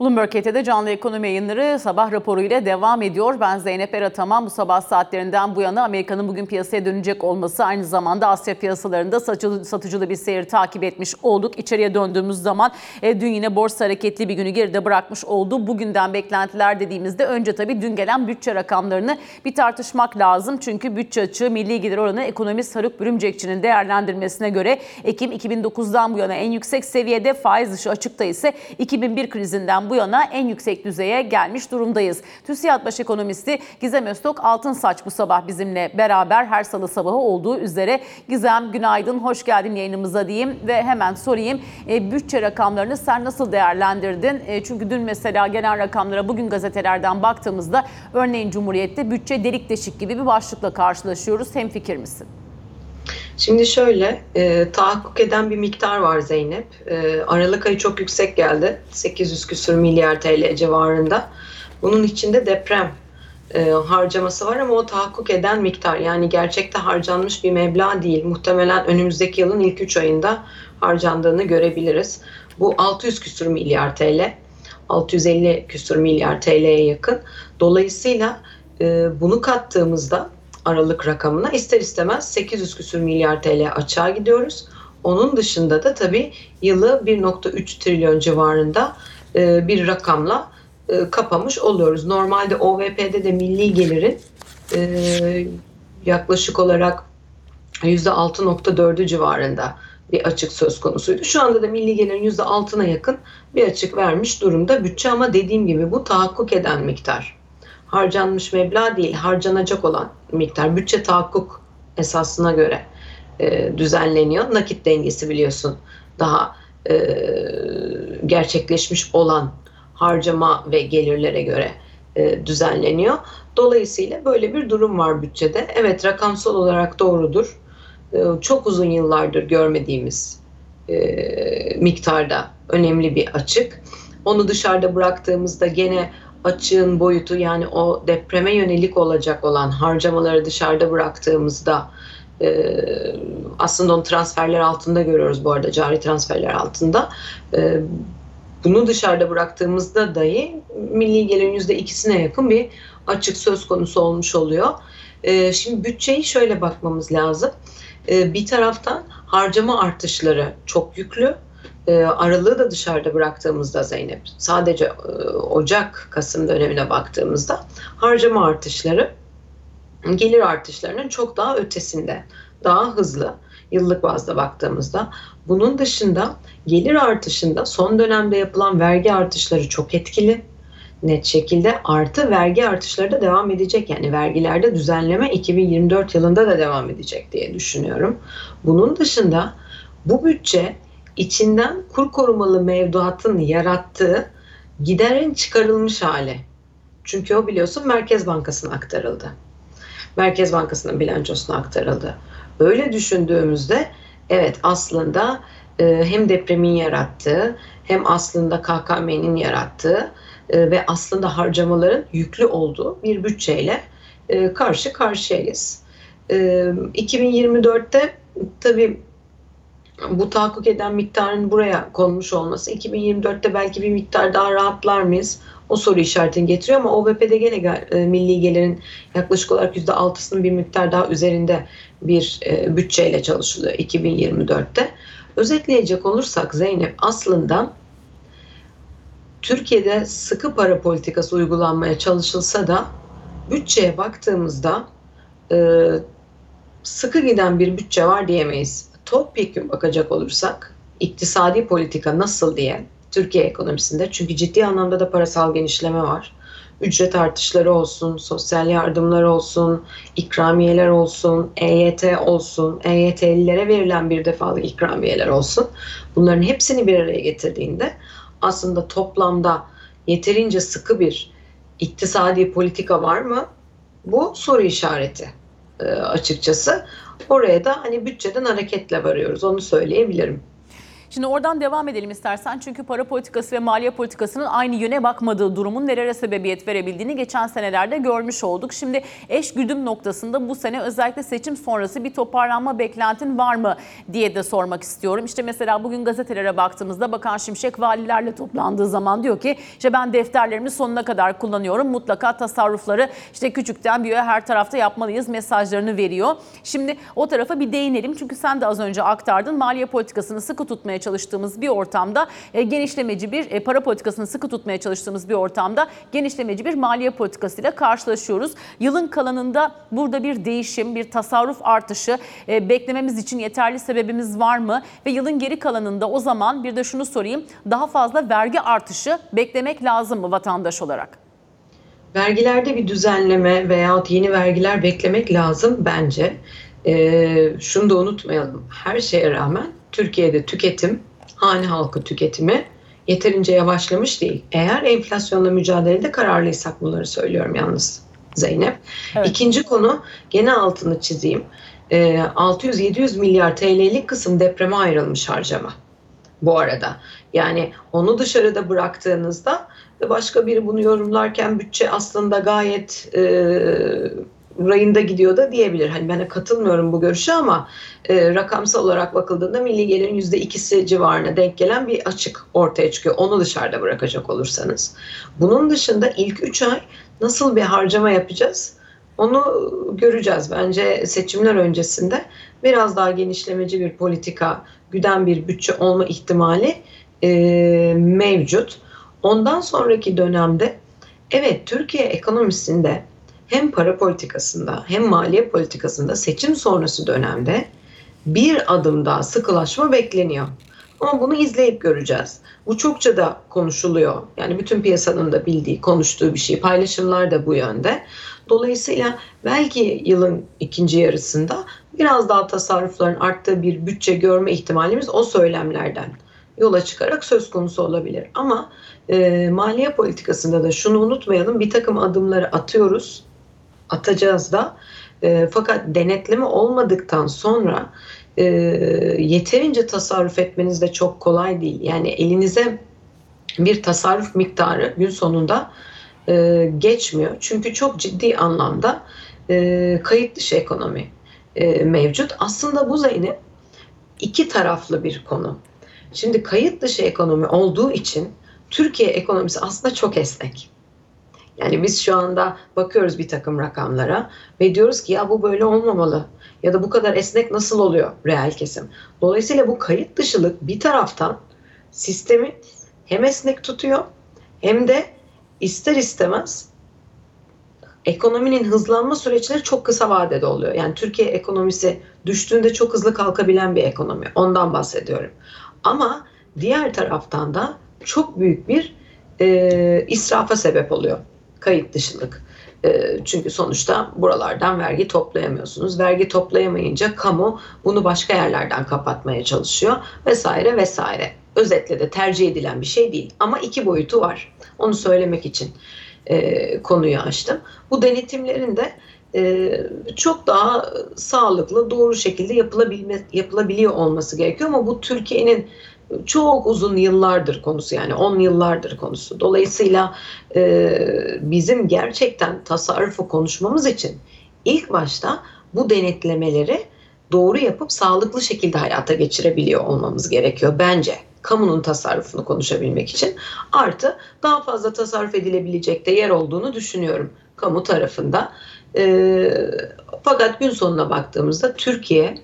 Bloomberg ET'de canlı ekonomi yayınları sabah raporu ile devam ediyor. Ben Zeynep Erataman. Bu sabah saatlerinden bu yana Amerika'nın bugün piyasaya dönecek olması, aynı zamanda Asya piyasalarında satıcılı bir seyir takip etmiş olduk. İçeriye döndüğümüz zaman dün yine borsa hareketli bir günü geride bırakmış oldu. Bugünden beklentiler dediğimizde önce tabii dün gelen bütçe rakamlarını bir tartışmak lazım. Çünkü bütçe açığı milli gelir oranı ekonomist Haruk Brümcekçi'nin değerlendirmesine göre Ekim 2009'dan bu yana en yüksek seviyede, faiz dışı açıkta ise 2001 krizinden bu yana en yüksek düzeye gelmiş durumdayız. TÜSİAD Baş Ekonomisti Gizem Öztok Altınsaç bu sabah bizimle beraber, her salı sabahı olduğu üzere. Gizem, günaydın, hoş geldin yayınımıza diyeyim ve hemen sorayım. Bütçe rakamlarını sen nasıl değerlendirdin? Çünkü dün mesela gelen rakamlara bugün gazetelerden baktığımızda örneğin Cumhuriyet'te bütçe delik deşik gibi bir başlıkla karşılaşıyoruz. Hemfikir misin? Şimdi şöyle, tahakkuk eden bir miktar var Zeynep. Aralık ayı çok yüksek geldi. 800 küsur milyar TL civarında. Bunun içinde deprem harcaması var ama o tahakkuk eden miktar. Yani gerçekte harcanmış bir meblağ değil. Muhtemelen önümüzdeki yılın ilk 3 ayında harcandığını görebiliriz. Bu 600 küsur milyar TL, 650 küsur milyar TL'ye yakın. Dolayısıyla bunu kattığımızda Aralık rakamına ister istemez 800 küsur milyar TL açığa gidiyoruz. Onun dışında da tabii yılı 1.3 trilyon civarında bir rakamla kapamış oluyoruz. Normalde OVP'de de milli gelirin yaklaşık olarak %6.4'ü civarında bir açık söz konusuydu. Şu anda da milli gelirin %6'na yakın bir açık vermiş durumda bütçe, ama dediğim gibi bu tahakkuk eden miktar. Harcanmış meblağ değil, harcanacak olan miktar. Bütçe tahakkuk esasına göre düzenleniyor. Nakit dengesi biliyorsun daha gerçekleşmiş olan harcama ve gelirlere göre düzenleniyor. Dolayısıyla böyle bir durum var bütçede. Evet, rakamsal olarak doğrudur. Çok uzun yıllardır görmediğimiz miktarda önemli bir açık. Onu dışarıda bıraktığımızda gene açığın boyutu, yani o depreme yönelik olacak olan harcamaları dışarıda bıraktığımızda aslında onu transferler altında görüyoruz bu arada, cari transferler altında. Bunu dışarıda bıraktığımızda dahi milli gelirin %2'sine yakın bir açık söz konusu olmuş oluyor. Şimdi bütçeyi şöyle bakmamız lazım. Bir taraftan harcama artışları çok yüklü. Aralığı da dışarıda bıraktığımızda Zeynep, sadece Ocak-Kasım dönemine baktığımızda harcama artışları gelir artışlarının çok daha ötesinde, daha hızlı yıllık bazda baktığımızda. Bunun dışında gelir artışında son dönemde yapılan vergi artışları çok etkili, net şekilde, artı vergi artışları da devam edecek. Yani vergilerde düzenleme 2024 yılında da devam edecek diye düşünüyorum. Bunun dışında bu bütçe İçinden kur korumalı mevduatın yarattığı giderin çıkarılmış hali. Çünkü o biliyorsun Merkez Bankası'na aktarıldı. Merkez Bankası'nın bilançosuna aktarıldı. Öyle düşündüğümüzde evet, aslında hem depremin yarattığı, hem aslında KKM'nin yarattığı ve aslında harcamaların yüklü olduğu bir bütçeyle karşı karşıyayız. 2024'te tabii bu tahakkuk eden miktarın buraya konmuş olması, 2024'te belki bir miktar daha rahatlar mıyız? O soru işaretini getiriyor ama OVP'de gene milli gelirin yaklaşık olarak %6'sının bir miktar daha üzerinde bir bütçeyle çalışılıyor 2024'te. Özetleyecek olursak Zeynep, aslında Türkiye'de sıkı para politikası uygulanmaya çalışılsa da bütçeye baktığımızda sıkı giden bir bütçe var diyemeyiz. Topyekun bakacak olursak iktisadi politika nasıl diye Türkiye ekonomisinde, çünkü ciddi anlamda da parasal genişleme var. Ücret artışları olsun, sosyal yardımlar olsun, ikramiyeler olsun, EYT olsun, EYT'lilere verilen bir defalık ikramiyeler olsun. Bunların hepsini bir araya getirdiğinde aslında toplamda yeterince sıkı bir iktisadi politika var mı? Bu soru işareti açıkçası. Oraya da hani bütçeden hareketle varıyoruz, onu söyleyebilirim. Şimdi oradan devam edelim istersen. Çünkü para politikası ve maliye politikasının aynı yöne bakmadığı durumun nerelere sebebiyet verebildiğini geçen senelerde görmüş olduk. Şimdi eş güdüm noktasında bu sene özellikle seçim sonrası bir toparlanma beklentin var mı diye de sormak istiyorum. İşte mesela bugün gazetelere baktığımızda Bakan Şimşek valilerle toplandığı zaman diyor ki işte ben defterlerimi sonuna kadar kullanıyorum. Mutlaka tasarrufları işte küçükten büyüğe her tarafta yapmalıyız mesajlarını veriyor. Şimdi o tarafa bir değinelim. Çünkü sen de az önce aktardın. Maliye politikasını sıkı tutmaya çalıştığımız bir ortamda genişlemeci bir para politikasını sıkı tutmaya çalıştığımız bir ortamda genişlemeci bir maliye politikasıyla karşılaşıyoruz. Yılın kalanında burada bir değişim, bir tasarruf artışı beklememiz için yeterli sebebimiz var mı? Ve yılın geri kalanında o zaman bir de şunu sorayım. Daha fazla vergi artışı beklemek lazım mı vatandaş olarak? Vergilerde bir düzenleme veyahut yeni vergiler beklemek lazım bence. Şunu da unutmayalım. Her şeye rağmen Türkiye'de tüketim, hane halkı tüketimi yeterince yavaşlamış değil. Eğer enflasyonla mücadelede kararlıysak bunları söylüyorum yalnız Zeynep. Evet. İkinci konu, gene altını çizeyim. 600-700 milyar TL'lik kısım depreme ayrılmış harcama bu arada. Yani onu dışarıda bıraktığınızda başka biri bunu yorumlarken bütçe aslında gayet rayında gidiyor da diyebilir. Hani ben katılmıyorum bu görüşe ama rakamsal olarak bakıldığında milli gelirin %2'si civarına denk gelen bir açık ortaya çıkıyor. Onu dışarıda bırakacak olursanız. Bunun dışında ilk 3 ay nasıl bir harcama yapacağız? Onu göreceğiz. Bence seçimler öncesinde biraz daha genişlemeci bir politika, güden bir bütçe olma ihtimali mevcut. Ondan sonraki dönemde evet Türkiye ekonomisinde hem para politikasında hem maliye politikasında seçim sonrası dönemde bir adım daha sıkılaşma bekleniyor. Ama bunu izleyip göreceğiz. Bu çokça da konuşuluyor. Yani bütün piyasanın da bildiği, konuştuğu bir şey. Paylaşımlar da bu yönde. Dolayısıyla belki yılın ikinci yarısında biraz daha tasarrufların arttığı bir bütçe görme ihtimalimiz o söylemlerden yola çıkarak söz konusu olabilir. Ama maliye politikasında da şunu unutmayalım, bir takım adımları atıyoruz, atacağız da fakat denetleme olmadıktan sonra yeterince tasarruf etmeniz de çok kolay değil. Yani elinize bir tasarruf miktarı gün sonunda geçmiyor. Çünkü çok ciddi anlamda kayıt dışı ekonomi mevcut. Aslında bu Zeynep iki taraflı bir konu. Şimdi kayıt dışı ekonomi olduğu için Türkiye ekonomisi aslında çok esnek. Yani biz şu anda bakıyoruz bir takım rakamlara ve diyoruz ki ya bu böyle olmamalı ya da bu kadar esnek nasıl oluyor reel kesim. Dolayısıyla bu kayıt dışılık bir taraftan sistemi hem esnek tutuyor hem de ister istemez ekonominin hızlanma süreçleri çok kısa vadede oluyor. Yani Türkiye ekonomisi düştüğünde çok hızlı kalkabilen bir ekonomi. Ondan bahsediyorum. Ama diğer taraftan da çok büyük bir israfa sebep oluyor kayıt dışılık. Çünkü sonuçta buralardan vergi toplayamıyorsunuz. Vergi toplayamayınca kamu bunu başka yerlerden kapatmaya çalışıyor vesaire vesaire. Özetle de tercih edilen bir şey değil. Ama iki boyutu var. Onu söylemek için konuyu açtım. Bu denetimlerin de çok daha sağlıklı, doğru şekilde yapılabiliyor olması gerekiyor. Ama bu Türkiye'nin çok uzun yıllardır konusu, yani 10 yıllardır konusu. Dolayısıyla bizim gerçekten tasarrufu konuşmamız için ilk başta bu denetlemeleri doğru yapıp sağlıklı şekilde hayata geçirebiliyor olmamız gerekiyor bence. Kamunun tasarrufunu konuşabilmek için artı daha fazla tasarruf edilebilecek de yer olduğunu düşünüyorum kamu tarafında. Fakat gün sonuna baktığımızda Türkiye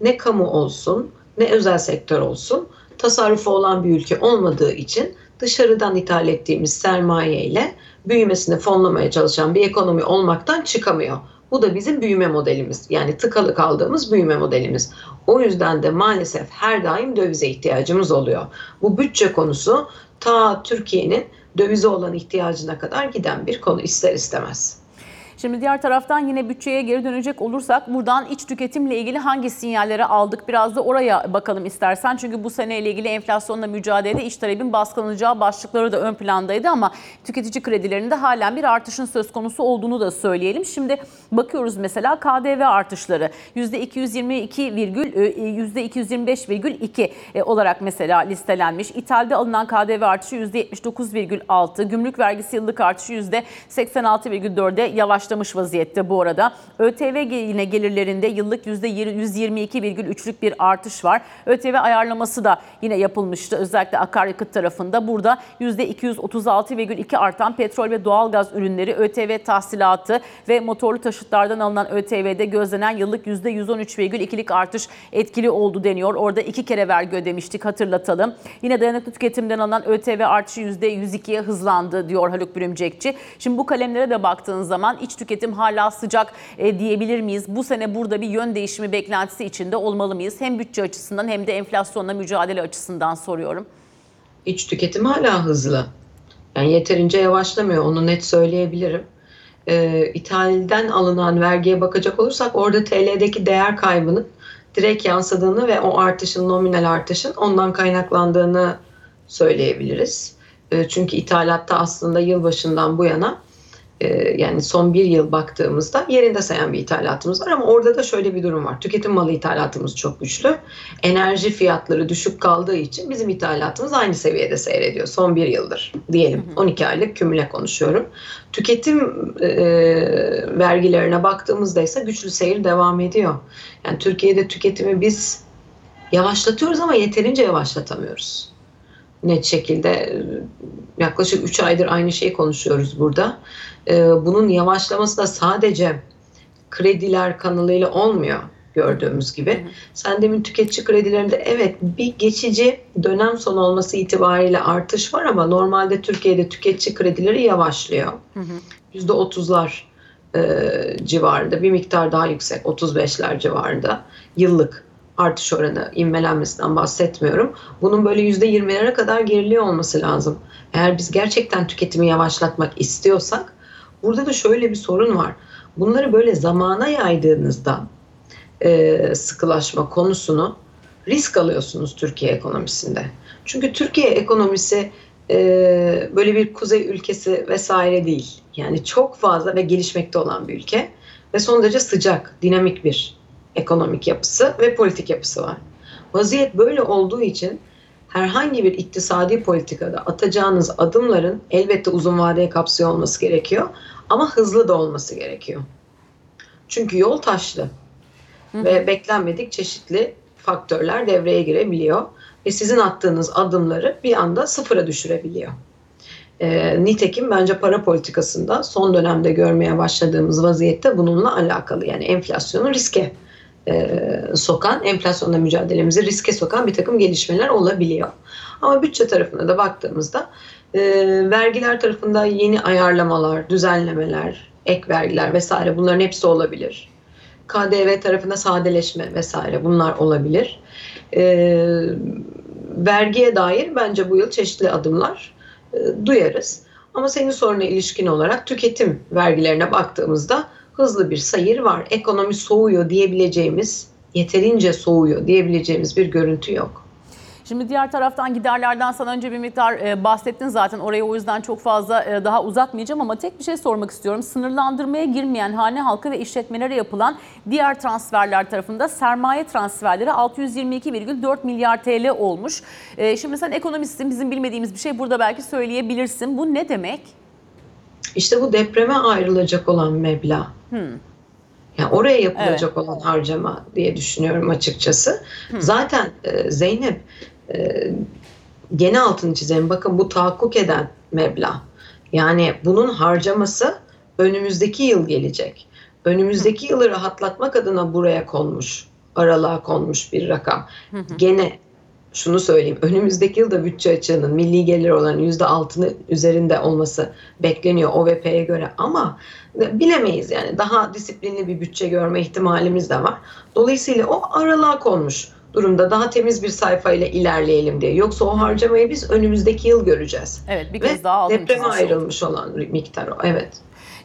ne kamu olsun ne özel sektör olsun tasarrufu olan bir ülke olmadığı için dışarıdan ithal ettiğimiz sermaye ile büyümesini fonlamaya çalışan bir ekonomi olmaktan çıkamıyor. Bu da bizim büyüme modelimiz. Yani tıkalı kaldığımız büyüme modelimiz. O yüzden de maalesef her daim dövize ihtiyacımız oluyor. Bu bütçe konusu ta Türkiye'nin dövize olan ihtiyacına kadar giden bir konu ister istemez. Şimdi diğer taraftan yine bütçeye geri dönecek olursak buradan iç tüketimle ilgili hangi sinyalleri aldık? Biraz da oraya bakalım istersen. Çünkü bu seneyle ilgili enflasyonla mücadelede iç talebin baskılanacağı başlıkları da ön plandaydı ama tüketici kredilerinde halen bir artışın söz konusu olduğunu da söyleyelim. Şimdi bakıyoruz mesela KDV artışları %225,2 olarak mesela listelenmiş. İthalde alınan KDV artışı %79,6. Gümrük vergisi yıllık artışı %86,4'e yavaşlamış vaziyette bu arada. ÖTV yine gelirlerinde yıllık %122,3'lük bir artış var. ÖTV ayarlaması da yine yapılmıştı. Özellikle akaryakıt tarafında burada %236,2 artan petrol ve doğalgaz ürünleri, ÖTV tahsilatı ve motorlu taşıtlardan alınan ÖTV'de gözlenen yıllık %113,2'lik artış etkili oldu deniyor. Orada 2 kere vergi ödemiştik, hatırlatalım. Yine dayanıklı tüketimden alınan ÖTV artışı %102'ye hızlandı diyor Haluk Brümcekçi. Şimdi bu kalemlere de baktığınız zaman iç tüketim hala sıcak diyebilir miyiz? Bu sene burada bir yön değişimi beklentisi içinde olmalı mıyız? Hem bütçe açısından hem de enflasyonla mücadele açısından soruyorum. İç tüketim hala hızlı. Yani yeterince yavaşlamıyor, onu net söyleyebilirim. İthalden alınan vergiye bakacak olursak orada TL'deki değer kaybının direkt yansıdığını ve o artışın, nominal artışın ondan kaynaklandığını söyleyebiliriz. Çünkü ithalatta aslında yılbaşından bu yana yani son 1 yıl baktığımızda yerinde sayan bir ithalatımız var ama orada da şöyle bir durum var. Tüketim malı ithalatımız çok güçlü. Enerji fiyatları düşük kaldığı için bizim ithalatımız aynı seviyede seyrediyor son 1 yıldır. Diyelim 12 aylık kümüle konuşuyorum. Tüketim vergilerine baktığımızda ise güçlü seyir devam ediyor. Yani Türkiye'de tüketimi biz yavaşlatıyoruz ama yeterince yavaşlatamıyoruz. Net şekilde yaklaşık 3 aydır aynı şeyi konuşuyoruz burada. Bunun yavaşlaması da sadece krediler kanalıyla olmuyor gördüğümüz gibi. Sen demin tüketici kredilerinde evet bir geçici dönem sonu olması itibariyle artış var ama normalde Türkiye'de tüketici kredileri yavaşlıyor. %30'lar civarında, bir miktar daha yüksek 35'ler civarında yıllık artış oranı, inmelenmesinden bahsetmiyorum. Bunun böyle %20'lere kadar geriliyor olması lazım. Eğer biz gerçekten tüketimi yavaşlatmak istiyorsak burada da şöyle bir sorun var. Bunları böyle zamana yaydığınızda sıkılaşma konusunu risk alıyorsunuz Türkiye ekonomisinde. Çünkü Türkiye ekonomisi böyle bir kuzey ülkesi vesaire değil. Yani çok fazla ve gelişmekte olan bir ülke ve son derece sıcak, dinamik bir ekonomik yapısı ve politik yapısı var. Vaziyet böyle olduğu için herhangi bir iktisadi politikada atacağınız adımların elbette uzun vadeye kapsıyor olması gerekiyor ama hızlı da olması gerekiyor. Çünkü yol taşlı ve beklenmedik çeşitli faktörler devreye girebiliyor ve sizin attığınız adımları bir anda sıfıra düşürebiliyor. Nitekim bence para politikasında son dönemde görmeye başladığımız vaziyette bununla alakalı, yani enflasyonu riske sokan, enflasyonla mücadelemizi riske sokan bir takım gelişmeler olabiliyor. Ama bütçe tarafına da baktığımızda vergiler tarafında yeni ayarlamalar, düzenlemeler, ek vergiler vesaire bunların hepsi olabilir. KDV tarafında sadeleşme vesaire bunlar olabilir. Vergiye dair bence bu yıl çeşitli adımlar duyarız. Ama senin soruna ilişkin olarak tüketim vergilerine baktığımızda hızlı bir sayır var. Ekonomi soğuyor diyebileceğimiz, yeterince soğuyor diyebileceğimiz bir görüntü yok. Şimdi diğer taraftan giderlerden sana önce bir miktar bahsettin zaten. Oraya o yüzden çok fazla daha uzatmayacağım ama tek bir şey sormak istiyorum. Sınırlandırmaya girmeyen hane halkı ve işletmelere yapılan diğer transferler tarafında sermaye transferleri 622,4 milyar TL olmuş. Şimdi sen ekonomistsin, bizim bilmediğimiz bir şey burada belki söyleyebilirsin. Bu ne demek? İşte bu depreme ayrılacak olan meblağ. Yani oraya yapılacak olan harcama diye düşünüyorum açıkçası. Zaten Zeynep, gene altını çizelim. Bakın bu tahakkuk eden meblağ. Yani bunun harcaması önümüzdeki yıl gelecek. Önümüzdeki yılı rahatlatmak adına buraya konmuş, aralığa konmuş bir rakam. Gene şunu söyleyeyim, önümüzdeki yılda bütçe açığının milli gelir olan %6'nın üzerinde olması bekleniyor OVP'ye göre ama bilemeyiz, yani daha disiplinli bir bütçe görme ihtimalimiz de var. Dolayısıyla o aralığa konmuş durumda, daha temiz bir sayfayla ilerleyelim diye. Yoksa o harcamayı biz önümüzdeki yıl göreceğiz. Evet, bir kez daha depreme ayrılmış olan miktar o. Evet.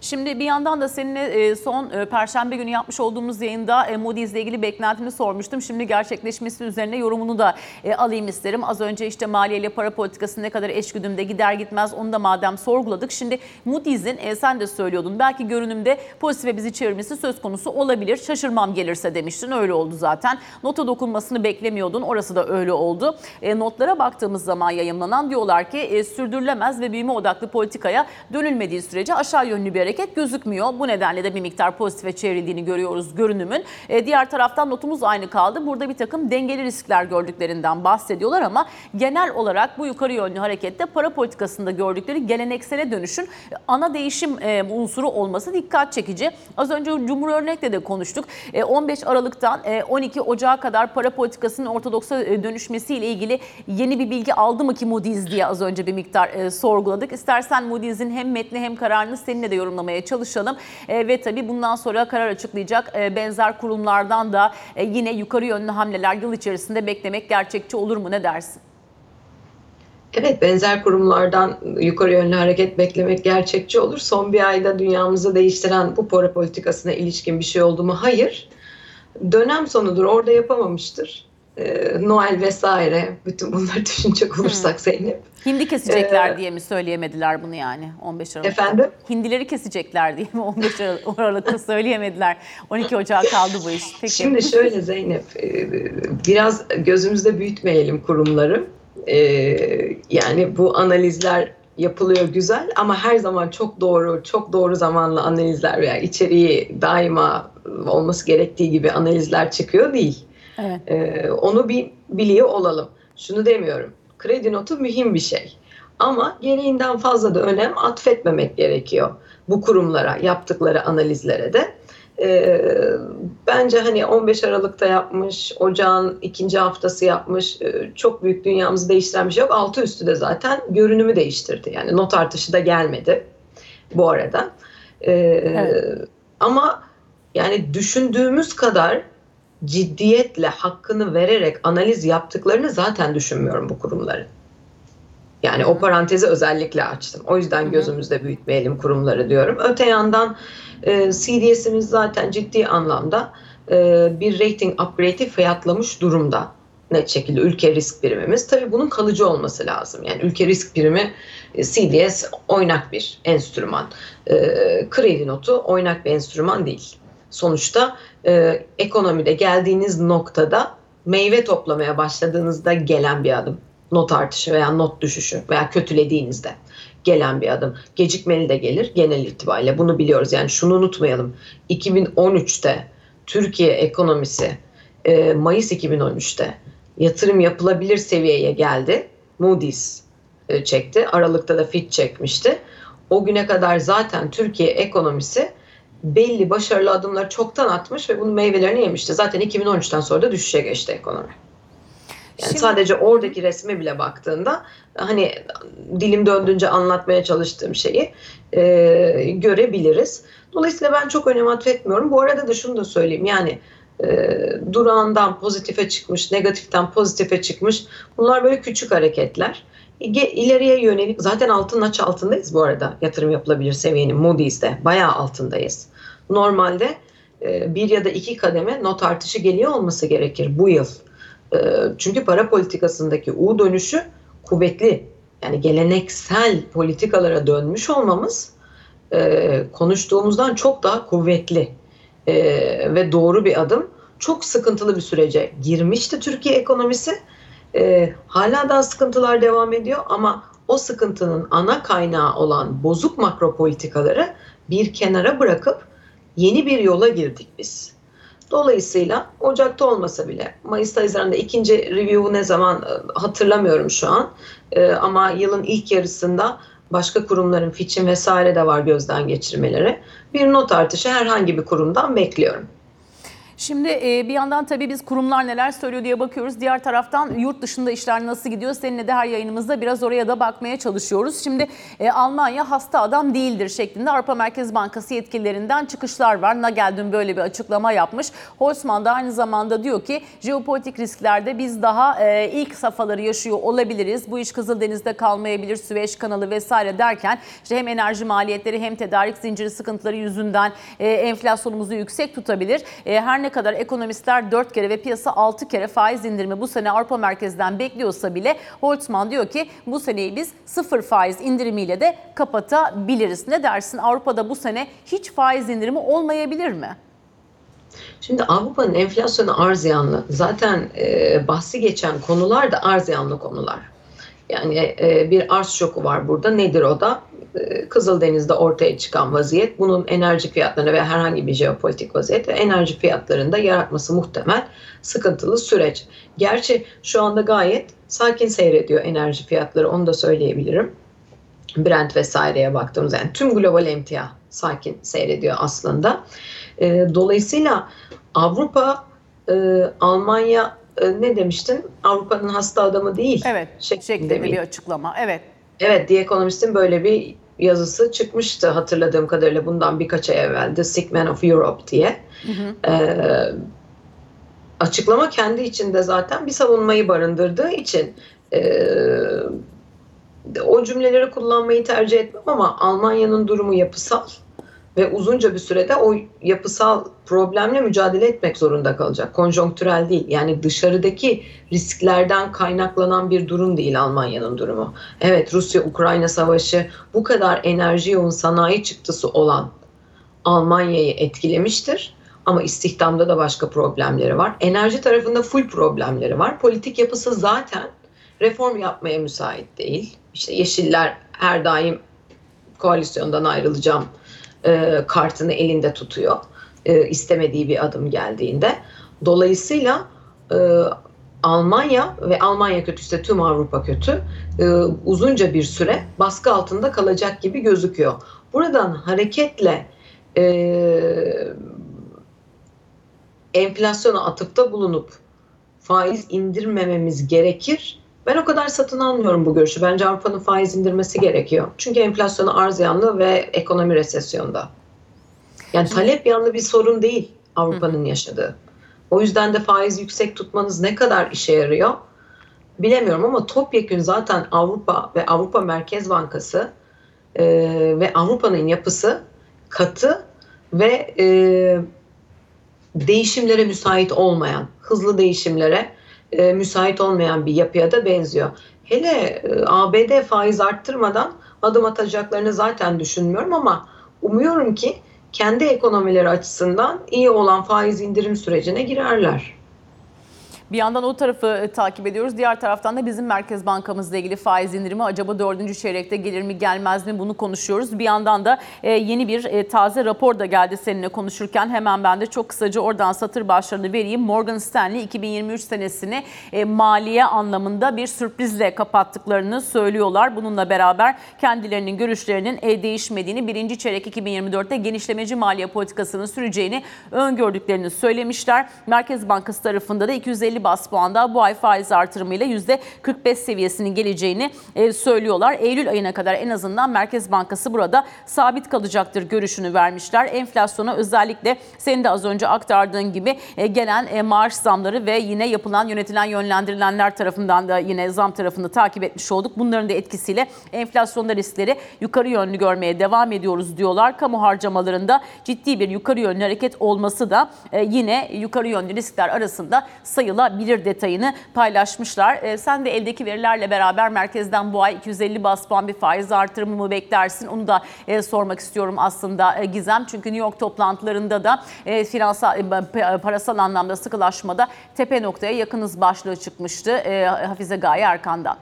Şimdi bir yandan da seninle son Perşembe günü yapmış olduğumuz yayında Moody's'le ilgili beklentimi sormuştum. Şimdi gerçekleşmesi üzerine yorumunu da alayım isterim. Az önce işte maliyeyle para politikası ne kadar eşgüdümde gider gitmez onu da madem sorguladık. Şimdi Moody's'in sen de söylüyordun belki görünümde pozitife bizi çevirmesi söz konusu olabilir. Şaşırmam gelirse demiştin, öyle oldu zaten. Nota dokunmasını beklemiyordun, orası da öyle oldu. Notlara baktığımız zaman yayımlanan diyorlar ki sürdürülemez ve büyüme odaklı politikaya dönülmediği sürece aşağı yönlü bir hareket gözükmüyor. Bu nedenle de bir miktar pozitife çevrildiğini görüyoruz görünümün. Diğer taraftan notumuz aynı kaldı. Burada bir takım dengeli riskler gördüklerinden bahsediyorlar ama genel olarak bu yukarı yönlü harekette para politikasında gördükleri geleneksele dönüşün ana değişim unsuru olması dikkat çekici. Az önce Cumhur örnekle de konuştuk. 15 Aralık'tan 12 Ocak'a kadar para politikasının ortodoksa dönüşmesiyle ilgili yeni bir bilgi aldı mı ki Moody's diye az önce bir miktar sorguladık. İstersen Moody's'in hem metni hem kararını seninle de yorumlamaya çalışalım. Ve tabii bundan sonra karar açıklayacak benzer kurumlardan da yine yukarı yönlü hamleler yıl içerisinde beklemek gerçekçi olur mu? Ne dersin? Evet, benzer kurumlardan yukarı yönlü hareket beklemek gerçekçi olur. Son bir ayda dünyamızı değiştiren bu para politikasına ilişkin bir şey oldu mu? Hayır. Dönem sonudur, orada yapamamıştır. Noel vesaire, bütün bunları düşünecek olursak Zeynep. Hindi kesecekler diye mi söyleyemediler bunu yani 15 Aralık'ta? Efendim? Hindileri kesecekler diye mi 15 Aralık'ta söyleyemediler? 12 Ocağı kaldı bu iş. Peki. Şimdi şöyle Zeynep, biraz gözümüzde büyütmeyelim kurumları. Yani bu analizler yapılıyor güzel ama her zaman çok doğru, çok doğru zamanlı analizler veya içeriği daima olması gerektiği gibi analizler çıkıyor değil. Evet. Onu bir biliyor olalım. Şunu demiyorum, kredi notu mühim bir şey ama gereğinden fazla da önem atfetmemek gerekiyor bu kurumlara, yaptıkları analizlere de. Bence hani 15 Aralık'ta yapmış, Ocağın ikinci haftası yapmış, çok büyük dünyamızı değiştiren bir şey yok. Altı üstü de zaten görünümü değiştirdi. Yani not artışı da gelmedi bu arada. Evet. Ama yani düşündüğümüz kadar ciddiyetle hakkını vererek analiz yaptıklarını zaten düşünmüyorum bu kurumların. Yani o parantezi özellikle açtım. O yüzden gözümüzde büyütmeyelim kurumları diyorum. Öte yandan CDS'imiz zaten ciddi anlamda bir rating upgrade'i fiyatlamış durumda. Net şekilde ülke risk primimiz. Tabii bunun kalıcı olması lazım. Yani ülke risk primi CDS oynak bir enstrüman. Kredi notu oynak bir enstrüman değil. Sonuçta ekonomide geldiğiniz noktada meyve toplamaya başladığınızda gelen bir adım. Not artışı veya not düşüşü veya kötülediğinizde gelen bir adım. Gecikmeli de gelir genel itibariyle, bunu biliyoruz. Yani şunu unutmayalım, 2013'te Türkiye ekonomisi Mayıs 2013'te yatırım yapılabilir seviyeye geldi. Moody's çekti, Aralık'ta da Fitch çekmişti. O güne kadar zaten Türkiye ekonomisi belli başarılı adımları çoktan atmış ve bunun meyvelerini yemişti. Zaten 2013'ten sonra da düşüşe geçti ekonomi. Yani sadece oradaki resme bile baktığında hani dilim döndüğünce anlatmaya çalıştığım şeyi görebiliriz. Dolayısıyla ben çok önem atfetmiyorum. Bu arada da şunu da söyleyeyim, yani durağından pozitife çıkmış, negatiften pozitife çıkmış, bunlar böyle küçük hareketler. İleriye yönelik zaten altın aç altındayız bu arada, yatırım yapılabilir seviyenin Moody's'de bayağı altındayız. Normalde bir ya da iki kademe not artışı geliyor olması gerekir bu yıl. Çünkü para politikasındaki U dönüşü kuvvetli. Yani geleneksel politikalara dönmüş olmamız konuştuğumuzdan çok daha kuvvetli ve doğru bir adım. Çok sıkıntılı bir sürece girmişti Türkiye ekonomisi. Hala daha sıkıntılar devam ediyor ama o sıkıntının ana kaynağı olan bozuk makro politikaları bir kenara bırakıp yeni bir yola girdik biz. Dolayısıyla Ocak'ta olmasa bile Mayıs'ta, Haziran'da ikinci review'u ne zaman hatırlamıyorum şu an. Ama yılın ilk yarısında başka kurumların, Fitch'in vesaire de var gözden geçirmeleri. Bir not artışı herhangi bir kurumdan bekliyorum. Şimdi bir yandan tabii biz kurumlar neler söylüyor diye bakıyoruz. Diğer taraftan yurt dışında işler nasıl gidiyor? Seninle de her yayınımızda biraz oraya da bakmaya çalışıyoruz. Şimdi Almanya hasta adam değildir şeklinde Avrupa Merkez Bankası yetkililerinden çıkışlar var. Nagel dün böyle bir açıklama yapmış. Holtzman da aynı zamanda diyor ki jeopolitik risklerde biz daha ilk safhaları yaşıyor olabiliriz. Bu iş Kızıldeniz'de kalmayabilir, Süveyş kanalı vesaire derken işte hem enerji maliyetleri hem tedarik zinciri sıkıntıları yüzünden enflasyonumuzu yüksek tutabilir. Her ne kadar ekonomistler 4 kere ve piyasa 6 kere faiz indirimi bu sene Avrupa Merkez'den bekliyorsa bile Holtzman diyor ki bu seneyi biz 0 faiz indirimiyle de kapatabiliriz. Ne dersin? Avrupa'da bu sene hiç faiz indirimi olmayabilir mi? Şimdi Avrupa'nın enflasyonu arz yanlı. Zaten bahsi geçen konular da arz yanlı konular. Yani bir arz şoku var burada. Nedir o da? Kızıldeniz'de ortaya çıkan vaziyet, bunun enerji fiyatlarına ve herhangi bir jeopolitik vaziyet ve enerji fiyatlarında yaratması muhtemel sıkıntılı süreç. Gerçi şu anda gayet sakin seyrediyor enerji fiyatları, onu da söyleyebilirim. Brent vesaireye baktığımız, yani tüm global emtia sakin seyrediyor aslında. Dolayısıyla Avrupa, Almanya ne demiştin? Avrupa'nın hasta adamı değil. Evet, şeklinde bir açıklama. Evet. Evet, The Economist'in böyle bir yazısı çıkmıştı hatırladığım kadarıyla bundan birkaç ay evvel, The Sick Man of Europe diye. Hı hı. Açıklama kendi içinde zaten bir savunmayı barındırdığı için o cümleleri kullanmayı tercih etmem ama Almanya'nın durumu yapısal ve uzunca bir sürede o yapısal problemle mücadele etmek zorunda kalacak. Konjonktürel değil. Yani dışarıdaki risklerden kaynaklanan bir durum değil Almanya'nın durumu. Evet, Rusya-Ukrayna savaşı bu kadar enerji yoğun sanayi çıktısı olan Almanya'yı etkilemiştir. Ama istihdamda da başka problemleri var. Enerji tarafında full problemleri var. Politik yapısı zaten reform yapmaya müsait değil. İşte Yeşiller her daim koalisyondan ayrılacağım kartını elinde tutuyor istemediği bir adım geldiğinde. Dolayısıyla Almanya ve Almanya kötüyse tüm Avrupa kötü, uzunca bir süre baskı altında kalacak gibi gözüküyor. Buradan hareketle enflasyona atıfta bulunup faiz indirmememiz gerekir. Ben o kadar satın almıyorum bu görüşü. Bence Avrupa'nın faiz indirmesi gerekiyor. Çünkü enflasyonu arz yanlı ve ekonomi resesyonda. Yani talep yanlı bir sorun değil Avrupa'nın yaşadığı. O yüzden de faiz yüksek tutmanız ne kadar işe yarıyor bilemiyorum ama topyekün zaten Avrupa ve Avrupa Merkez Bankası ve Avrupa'nın yapısı katı ve değişimlere müsait olmayan, hızlı değişimlere müsait olmayan bir yapıya da benziyor. Hele ABD faiz arttırmadan adım atacaklarını zaten düşünmüyorum ama umuyorum ki kendi ekonomileri açısından iyi olan faiz indirim sürecine girerler. Bir yandan o tarafı takip ediyoruz. Diğer taraftan da bizim Merkez Bankamızla ilgili faiz indirimi acaba 4. çeyrekte gelir mi gelmez mi bunu konuşuyoruz. Bir yandan da yeni bir taze rapor da geldi seninle konuşurken. Hemen ben de çok kısaca oradan satır başlarını vereyim. Morgan Stanley 2023 senesini maliye anlamında bir sürprizle kapattıklarını söylüyorlar. Bununla beraber kendilerinin görüşlerinin değişmediğini, 1. çeyrek 2024'te genişlemeci maliye politikasının süreceğini öngördüklerini söylemişler. Merkez Bankası tarafında da 250 bas puanda bu ay faiz artırımıyla %45 seviyesinin geleceğini söylüyorlar. Eylül ayına kadar en azından Merkez Bankası burada sabit kalacaktır görüşünü vermişler. Enflasyona özellikle senin de az önce aktardığın gibi gelen maaş zamları ve yine yapılan yönetilen yönlendirilenler tarafından da yine zam tarafını takip etmiş olduk. Bunların da etkisiyle enflasyonda riskleri yukarı yönlü görmeye devam ediyoruz diyorlar. Kamu harcamalarında ciddi bir yukarı yönlü hareket olması da yine yukarı yönlü riskler arasında sayılabilir. Bilir detayını paylaşmışlar. Sen de eldeki verilerle beraber merkezden bu ay 250 bas puan bir faiz artırımı mı beklersin? Onu da sormak istiyorum aslında Gizem. Çünkü New York toplantılarında da parasal anlamda sıkılaşmada tepe noktaya yakınız başlığı çıkmıştı Hafize Gaye Erkan'dan.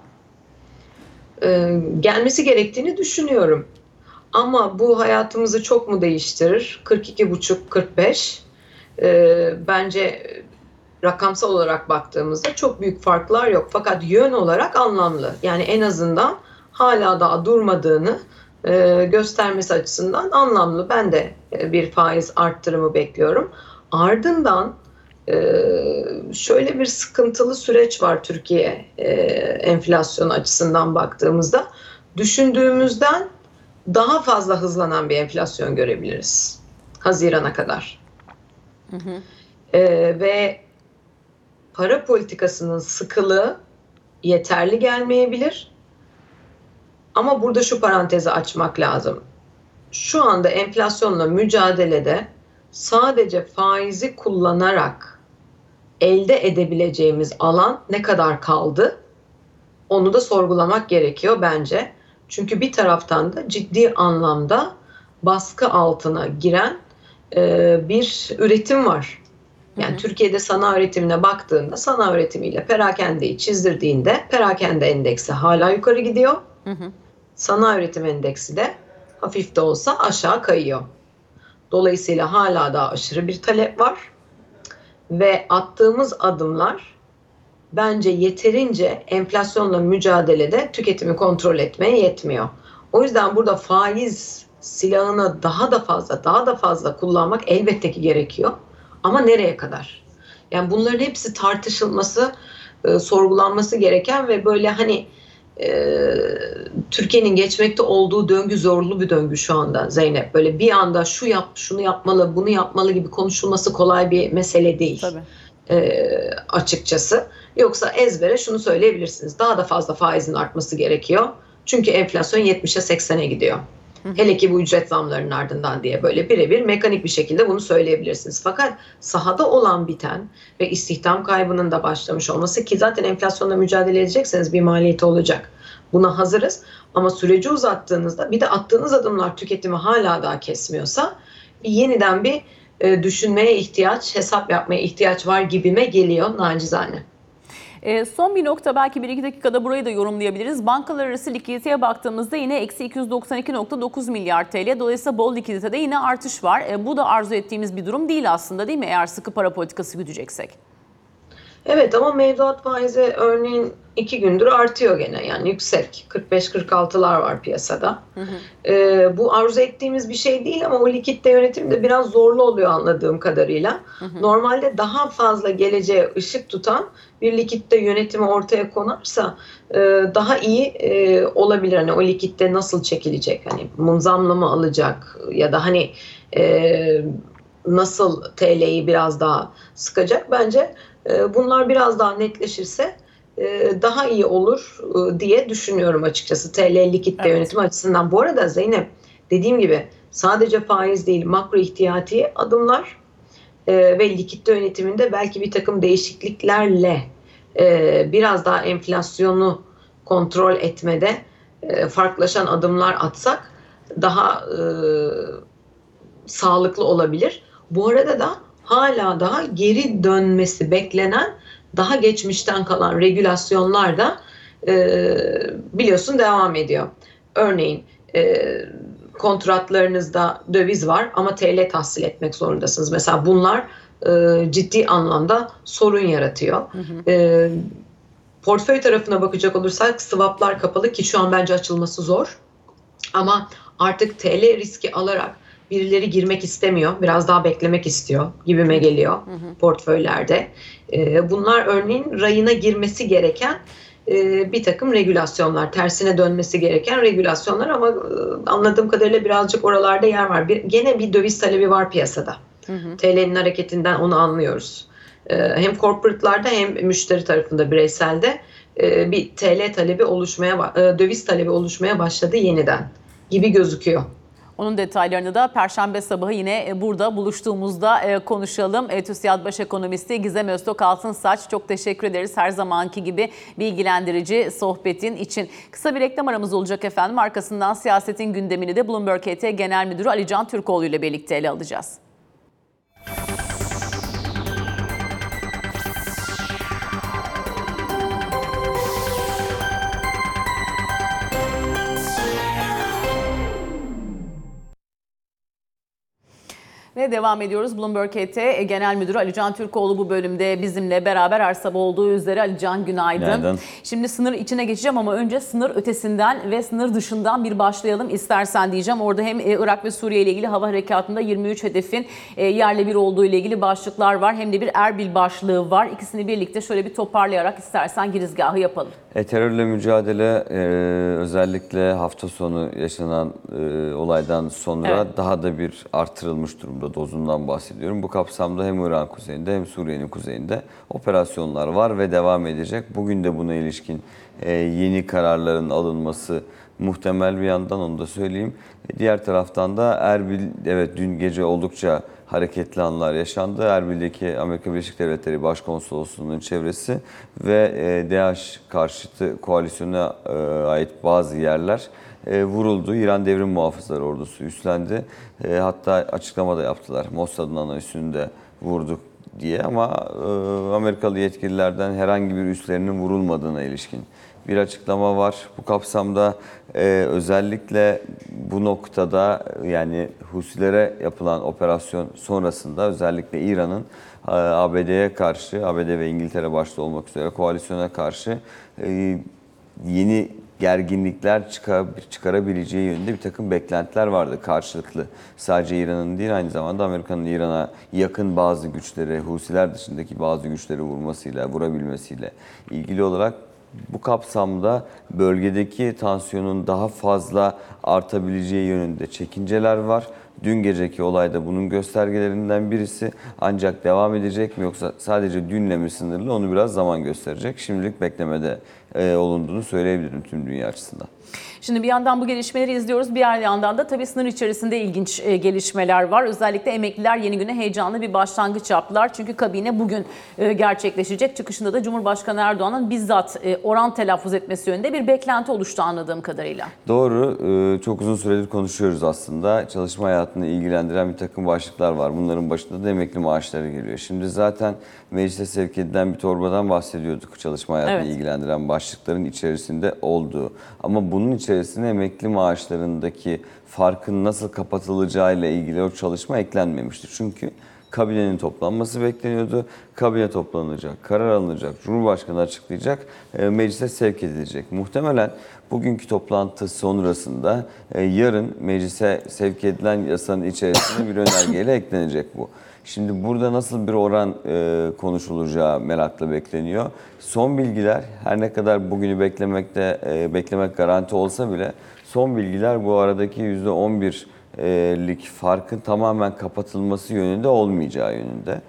Gelmesi gerektiğini düşünüyorum. Ama bu hayatımızı çok mu değiştirir? 42,5-45 bence rakamsal olarak baktığımızda çok büyük farklar yok. Fakat yön olarak anlamlı. Yani en azından hala daha durmadığını göstermesi açısından anlamlı. Ben de bir faiz arttırımı bekliyorum. Ardından Şöyle bir sıkıntılı süreç var Türkiye enflasyon açısından baktığımızda. Düşündüğümüzden daha fazla hızlanan bir enflasyon görebiliriz Haziran'a kadar. Hı hı. Ve para politikasının sıkılığı yeterli gelmeyebilir. Ama burada şu parantezi açmak lazım. Şu anda enflasyonla mücadelede sadece faizi kullanarak elde edebileceğimiz alan ne kadar kaldı? Onu da sorgulamak gerekiyor bence. Çünkü bir taraftan da ciddi anlamda baskı altına giren bir üretim var. Yani Türkiye'de sanayi üretimine baktığında sanayi üretimiyle perakendeyi çizdirdiğinde perakende endeksi hala yukarı gidiyor. Hı hı. Sanayi üretim endeksi de hafif de olsa aşağı kayıyor. Dolayısıyla hala daha aşırı bir talep var. Ve attığımız adımlar bence yeterince enflasyonla mücadelede tüketimi kontrol etmeye yetmiyor. O yüzden burada faiz silahını daha da fazla kullanmak elbette ki gerekiyor. Ama nereye kadar? Yani bunların hepsi tartışılması, sorgulanması gereken ve böyle hani Türkiye'nin geçmekte olduğu döngü zorlu bir döngü şu anda Zeynep. Böyle bir anda şu yap, şunu yapmalı, bunu yapmalı gibi konuşulması kolay bir mesele değil. Tabii. Açıkçası. Yoksa ezbere şunu söyleyebilirsiniz. Daha da fazla faizin artması gerekiyor. Çünkü enflasyon 70'e 80'e gidiyor. Hele ki bu ücret zamlarının ardından diye böyle birebir mekanik bir şekilde bunu söyleyebilirsiniz. Fakat sahada olan biten ve istihdam kaybının da başlamış olması ki zaten enflasyonla mücadele edecekseniz bir maliyeti olacak. Buna hazırız ama süreci uzattığınızda bir de attığınız adımlar tüketimi hala daha kesmiyorsa yeniden bir düşünmeye ihtiyaç, hesap yapmaya ihtiyaç var gibime geliyor nacizane. Son bir nokta, belki 1-2 dakikada burayı da yorumlayabiliriz. Bankalar arası likiditeye baktığımızda yine -292.9 milyar TL. Dolayısıyla bol likiditede yine artış var. Bu da arzu ettiğimiz bir durum değil aslında, değil mi? Eğer sıkı para politikası güdeceksek. Evet ama mevduat faizi örneğin 2 gündür artıyor gene. Yani yüksek. 45-46'lar var piyasada. Hı hı. Bu arzu ettiğimiz bir şey değil ama o likitte yönetim de biraz zorlu oluyor anladığım kadarıyla. Hı hı. Normalde daha fazla geleceğe ışık tutan bir likitte yönetimi ortaya konarsa daha iyi olabilir. Hani o likitte nasıl çekilecek? Hani mumzamla mı alacak ya da hani nasıl TL'yi biraz daha sıkacak? Bence bunlar biraz daha netleşirse daha iyi olur diye düşünüyorum açıkçası TL likitte yönetimi açısından. Bu arada Zeynep, dediğim gibi sadece faiz değil, makro ihtiyati adımlar ve likitte yönetiminde belki bir takım değişikliklerle biraz daha enflasyonu kontrol etmede farklılaşan adımlar atsak daha sağlıklı olabilir. Bu arada da hala daha geri dönmesi beklenen daha geçmişten kalan regülasyonlar da biliyorsun devam ediyor. Örneğin kontratlarınızda döviz var ama TL tahsil etmek zorundasınız. Mesela bunlar ciddi anlamda sorun yaratıyor. Hı hı. Portföy tarafına bakacak olursak swaplar kapalı ki şu an bence açılması zor. Ama artık TL riski alarak birileri girmek istemiyor, biraz daha beklemek istiyor gibime geliyor portföylerde. Bunlar örneğin rayına girmesi gereken bir takım regülasyonlar, tersine dönmesi gereken regülasyonlar ama anladığım kadarıyla birazcık oralarda yer var. Gene bir döviz talebi var piyasada. TL'nin hareketinden onu anlıyoruz. Hem corporate'larda hem müşteri tarafında bireyselde bir TL talebi oluşmaya, döviz talebi oluşmaya başladı yeniden gibi gözüküyor. Onun detaylarını da Perşembe sabahı yine burada buluştuğumuzda konuşalım. TÜSİAD Baş Ekonomisti Gizem Öztok Altınsaç, çok teşekkür ederiz her zamanki gibi bilgilendirici sohbetin için. Kısa bir reklam aramız olacak efendim. Arkasından siyasetin gündemini de Bloomberg ET Genel Müdürü Ali Can Türkoğlu ile birlikte ele alacağız. Ve devam ediyoruz. Bloomberg ET Genel Müdürü Ali Can Türkoğlu bu bölümde bizimle beraber. Her sabah olduğu üzere Ali Can, günaydın. Günaydın. Şimdi sınır içine geçeceğim ama önce sınır ötesinden ve sınır dışından bir başlayalım istersen diyeceğim. Orada hem Irak ve Suriye ile ilgili hava harekatında 23 hedefin yerle bir olduğu ile ilgili başlıklar var. Hem de bir Erbil başlığı var. İkisini birlikte şöyle bir toparlayarak istersen girizgahı yapalım. Terörle mücadele özellikle hafta sonu yaşanan olaydan sonra daha da bir artırılmış durumda. Dozundan bahsediyorum. Bu kapsamda hem İran kuzeyinde hem Suriye'nin kuzeyinde operasyonlar var ve devam edecek. Bugün de buna ilişkin yeni kararların alınması muhtemel bir yandan, onu da söyleyeyim. Diğer taraftan da Erbil, evet dün gece oldukça hareketli anlar yaşandı. Erbil'deki Amerika Birleşik Devletleri Başkonsolosluğu'nun çevresi ve DEAŞ karşıtı koalisyona ait bazı yerler vuruldu. İran Devrim Muhafızları ordusu üstlendi. Hatta açıklama da yaptılar. Mossad'ın ana üssünü de vurduk diye, ama Amerikalı yetkililerden herhangi bir üslerinin vurulmadığına ilişkin bir açıklama var. Bu kapsamda özellikle bu noktada, yani Husilere yapılan operasyon sonrasında özellikle İran'ın ABD'ye karşı, ABD ve İngiltere başta olmak üzere koalisyona karşı yeni gerginlikler çıkarabileceği yönünde bir takım beklentiler vardı karşılıklı. Sadece İran'ın değil, aynı zamanda Amerika'nın İran'a yakın bazı güçleri, Husiler dışındaki bazı güçleri vurmasıyla, vurabilmesiyle ilgili olarak bu kapsamda bölgedeki tansiyonun daha fazla artabileceği yönünde çekinceler var. Dün geceki olay da bunun göstergelerinden birisi, ancak devam edecek mi yoksa sadece dünle mi sınırlı, onu biraz zaman gösterecek. Şimdilik beklemede olunduğunu söyleyebilirim tüm dünya açısından. Şimdi bir yandan bu gelişmeleri izliyoruz. Bir yandan da tabii sınır içerisinde ilginç gelişmeler var. Özellikle emekliler yeni güne heyecanlı bir başlangıç yaptılar. Çünkü kabine bugün gerçekleşecek. Çıkışında da Cumhurbaşkanı Erdoğan'ın bizzat oran telaffuz etmesi yönünde bir beklenti oluştu anladığım kadarıyla. Doğru. Çok uzun süredir konuşuyoruz aslında. Çalışma hayatını ilgilendiren bir takım başlıklar var. Bunların başında da emekli maaşları geliyor. Şimdi zaten meclise sevk edilen bir torbadan bahsediyorduk. Çalışma hayatını ilgilendiren başlıkların içerisinde olduğu. Ama bunun içerisine emekli maaşlarındaki farkın nasıl kapatılacağıyla ilgili o çalışma eklenmemişti. Çünkü kabinenin toplanması bekleniyordu. Kabine toplanacak, karar alınacak, Cumhurbaşkanı açıklayacak, meclise sevk edilecek. Muhtemelen bugünkü toplantı sonrasında yarın meclise sevk edilen yasanın içerisinde bir önergeyle eklenecek bu. Şimdi burada nasıl bir oran konuşulacağı merakla bekleniyor. Son bilgiler, her ne kadar bugünü beklemek garanti olsa bile, son bilgiler bu aradaki %11'lik farkın tamamen kapatılması yönünde olmayacağı yönünde.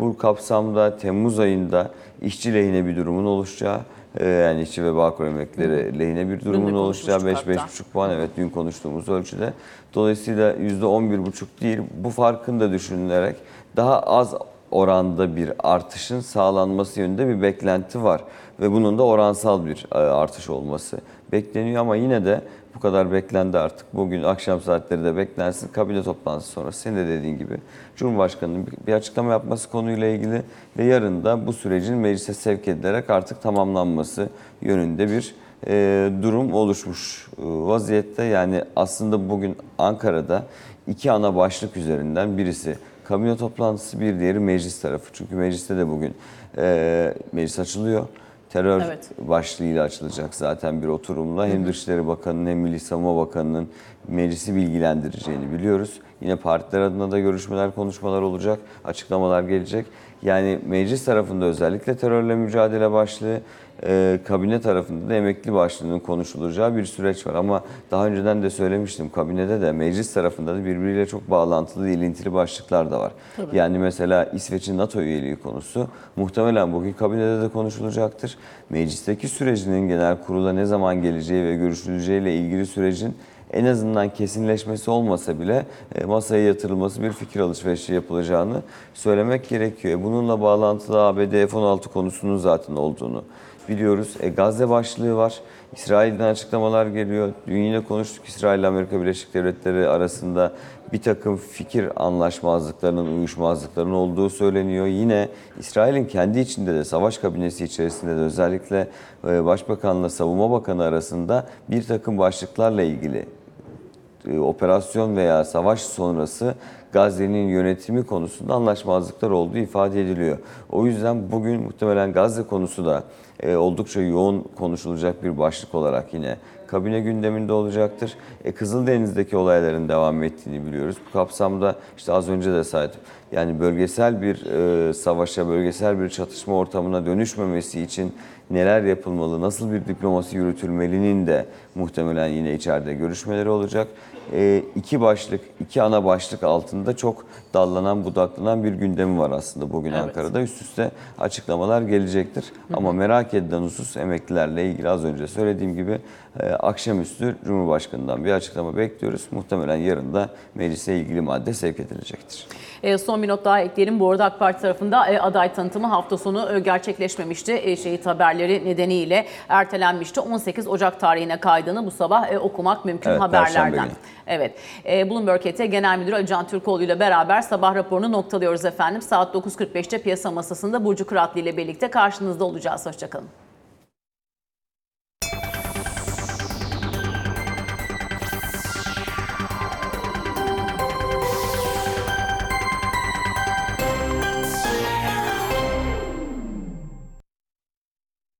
Bu kapsamda Temmuz ayında işçi lehine bir durumun oluşacağı, yani işçi ve Bağkur emeklileri lehine bir durumun oluşacağı 5-5,5 puan, evet dün konuştuğumuz ölçüde. Dolayısıyla %11,5 değil, bu farkın da düşünülerek daha az oranda bir artışın sağlanması yönünde bir beklenti var. Ve bunun da oransal bir artış olması bekleniyor, ama yine de bu kadar beklendi artık. Bugün akşam saatleri de beklensin. Kabine toplantısı sonrası senin de dediğin gibi Cumhurbaşkanı'nın bir açıklama yapması konuyla ilgili ve yarın da bu sürecin meclise sevk edilerek artık tamamlanması yönünde bir durum oluşmuş vaziyette. Yani aslında bugün Ankara'da iki ana başlık üzerinden, birisi kabine toplantısı, bir diğeri meclis tarafı. Çünkü mecliste de bugün meclis açılıyor. Terör başlığıyla açılacak zaten bir oturumla. Hem Dışişleri Bakanı'nın hem Milli Savunma Bakanı'nın meclisi bilgilendireceğini biliyoruz. Yine partiler adına da görüşmeler, konuşmalar olacak, açıklamalar gelecek. Yani meclis tarafında özellikle terörle mücadele başlığı, kabine tarafında da emekli başlığının konuşulacağı bir süreç var. Ama daha önceden de söylemiştim, kabinede de meclis tarafında da birbiriyle çok bağlantılı, ilintili başlıklar da var. Tabii. Yani mesela İsveç'in NATO üyeliği konusu muhtemelen bugün kabinede de konuşulacaktır. Meclisteki sürecinin genel kurula ne zaman geleceği ve görüşüleceğiyle ilgili sürecin en azından kesinleşmesi olmasa bile masaya yatırılması, bir fikir alışverişi yapılacağını söylemek gerekiyor. Bununla bağlantılı ABD F-16 konusunun zaten olduğunu biliyoruz. Gazze başlığı var. İsrail'den açıklamalar geliyor. Dün yine konuştuk, İsrail ile Amerika Birleşik Devletleri arasında bir takım fikir anlaşmazlıklarının, uyuşmazlıklarının olduğu söyleniyor. Yine İsrail'in kendi içinde de, savaş kabinesi içerisinde de özellikle Başbakan'la Savunma Bakanı arasında bir takım başlıklarla ilgili operasyon veya savaş sonrası Gazze'nin yönetimi konusunda anlaşmazlıklar olduğu ifade ediliyor. O yüzden bugün muhtemelen Gazze konusu da oldukça yoğun konuşulacak bir başlık olarak yine kabine gündeminde olacaktır. Kızıldeniz'deki olayların devam ettiğini biliyoruz. Bu kapsamda işte az önce de saydım. Yani bölgesel bir savaşa, bölgesel bir çatışma ortamına dönüşmemesi için neler yapılmalı, nasıl bir diplomasi yürütülmelinin de muhtemelen yine içeride görüşmeleri olacak. İki ana başlık altında çok dallanan, budaklanan bir gündemi var aslında bugün Ankara'da. Üst üste açıklamalar gelecektir. Ama merak edilen husus emeklilerle ilgili az önce söylediğim gibi akşamüstü Cumhurbaşkanı'ndan bir açıklama bekliyoruz. Muhtemelen yarın da meclise ilgili madde sevk edilecektir. Son bir not daha ekleyelim. Bu arada AK Parti tarafında aday tanıtımı hafta sonu gerçekleşmemişti. Şehit haberleri nedeniyle ertelenmişti. 18 Ocak tarihine kaydını bu sabah okumak mümkün, evet, haberlerden. Evet. Bloomberg Genel Müdürü Ali Can Türkoğlu ile beraber sabah raporunu noktalıyoruz efendim. Saat 9.45'te piyasa masasında Burcu Kıratlı ile birlikte karşınızda olacağız. Hoşçakalın.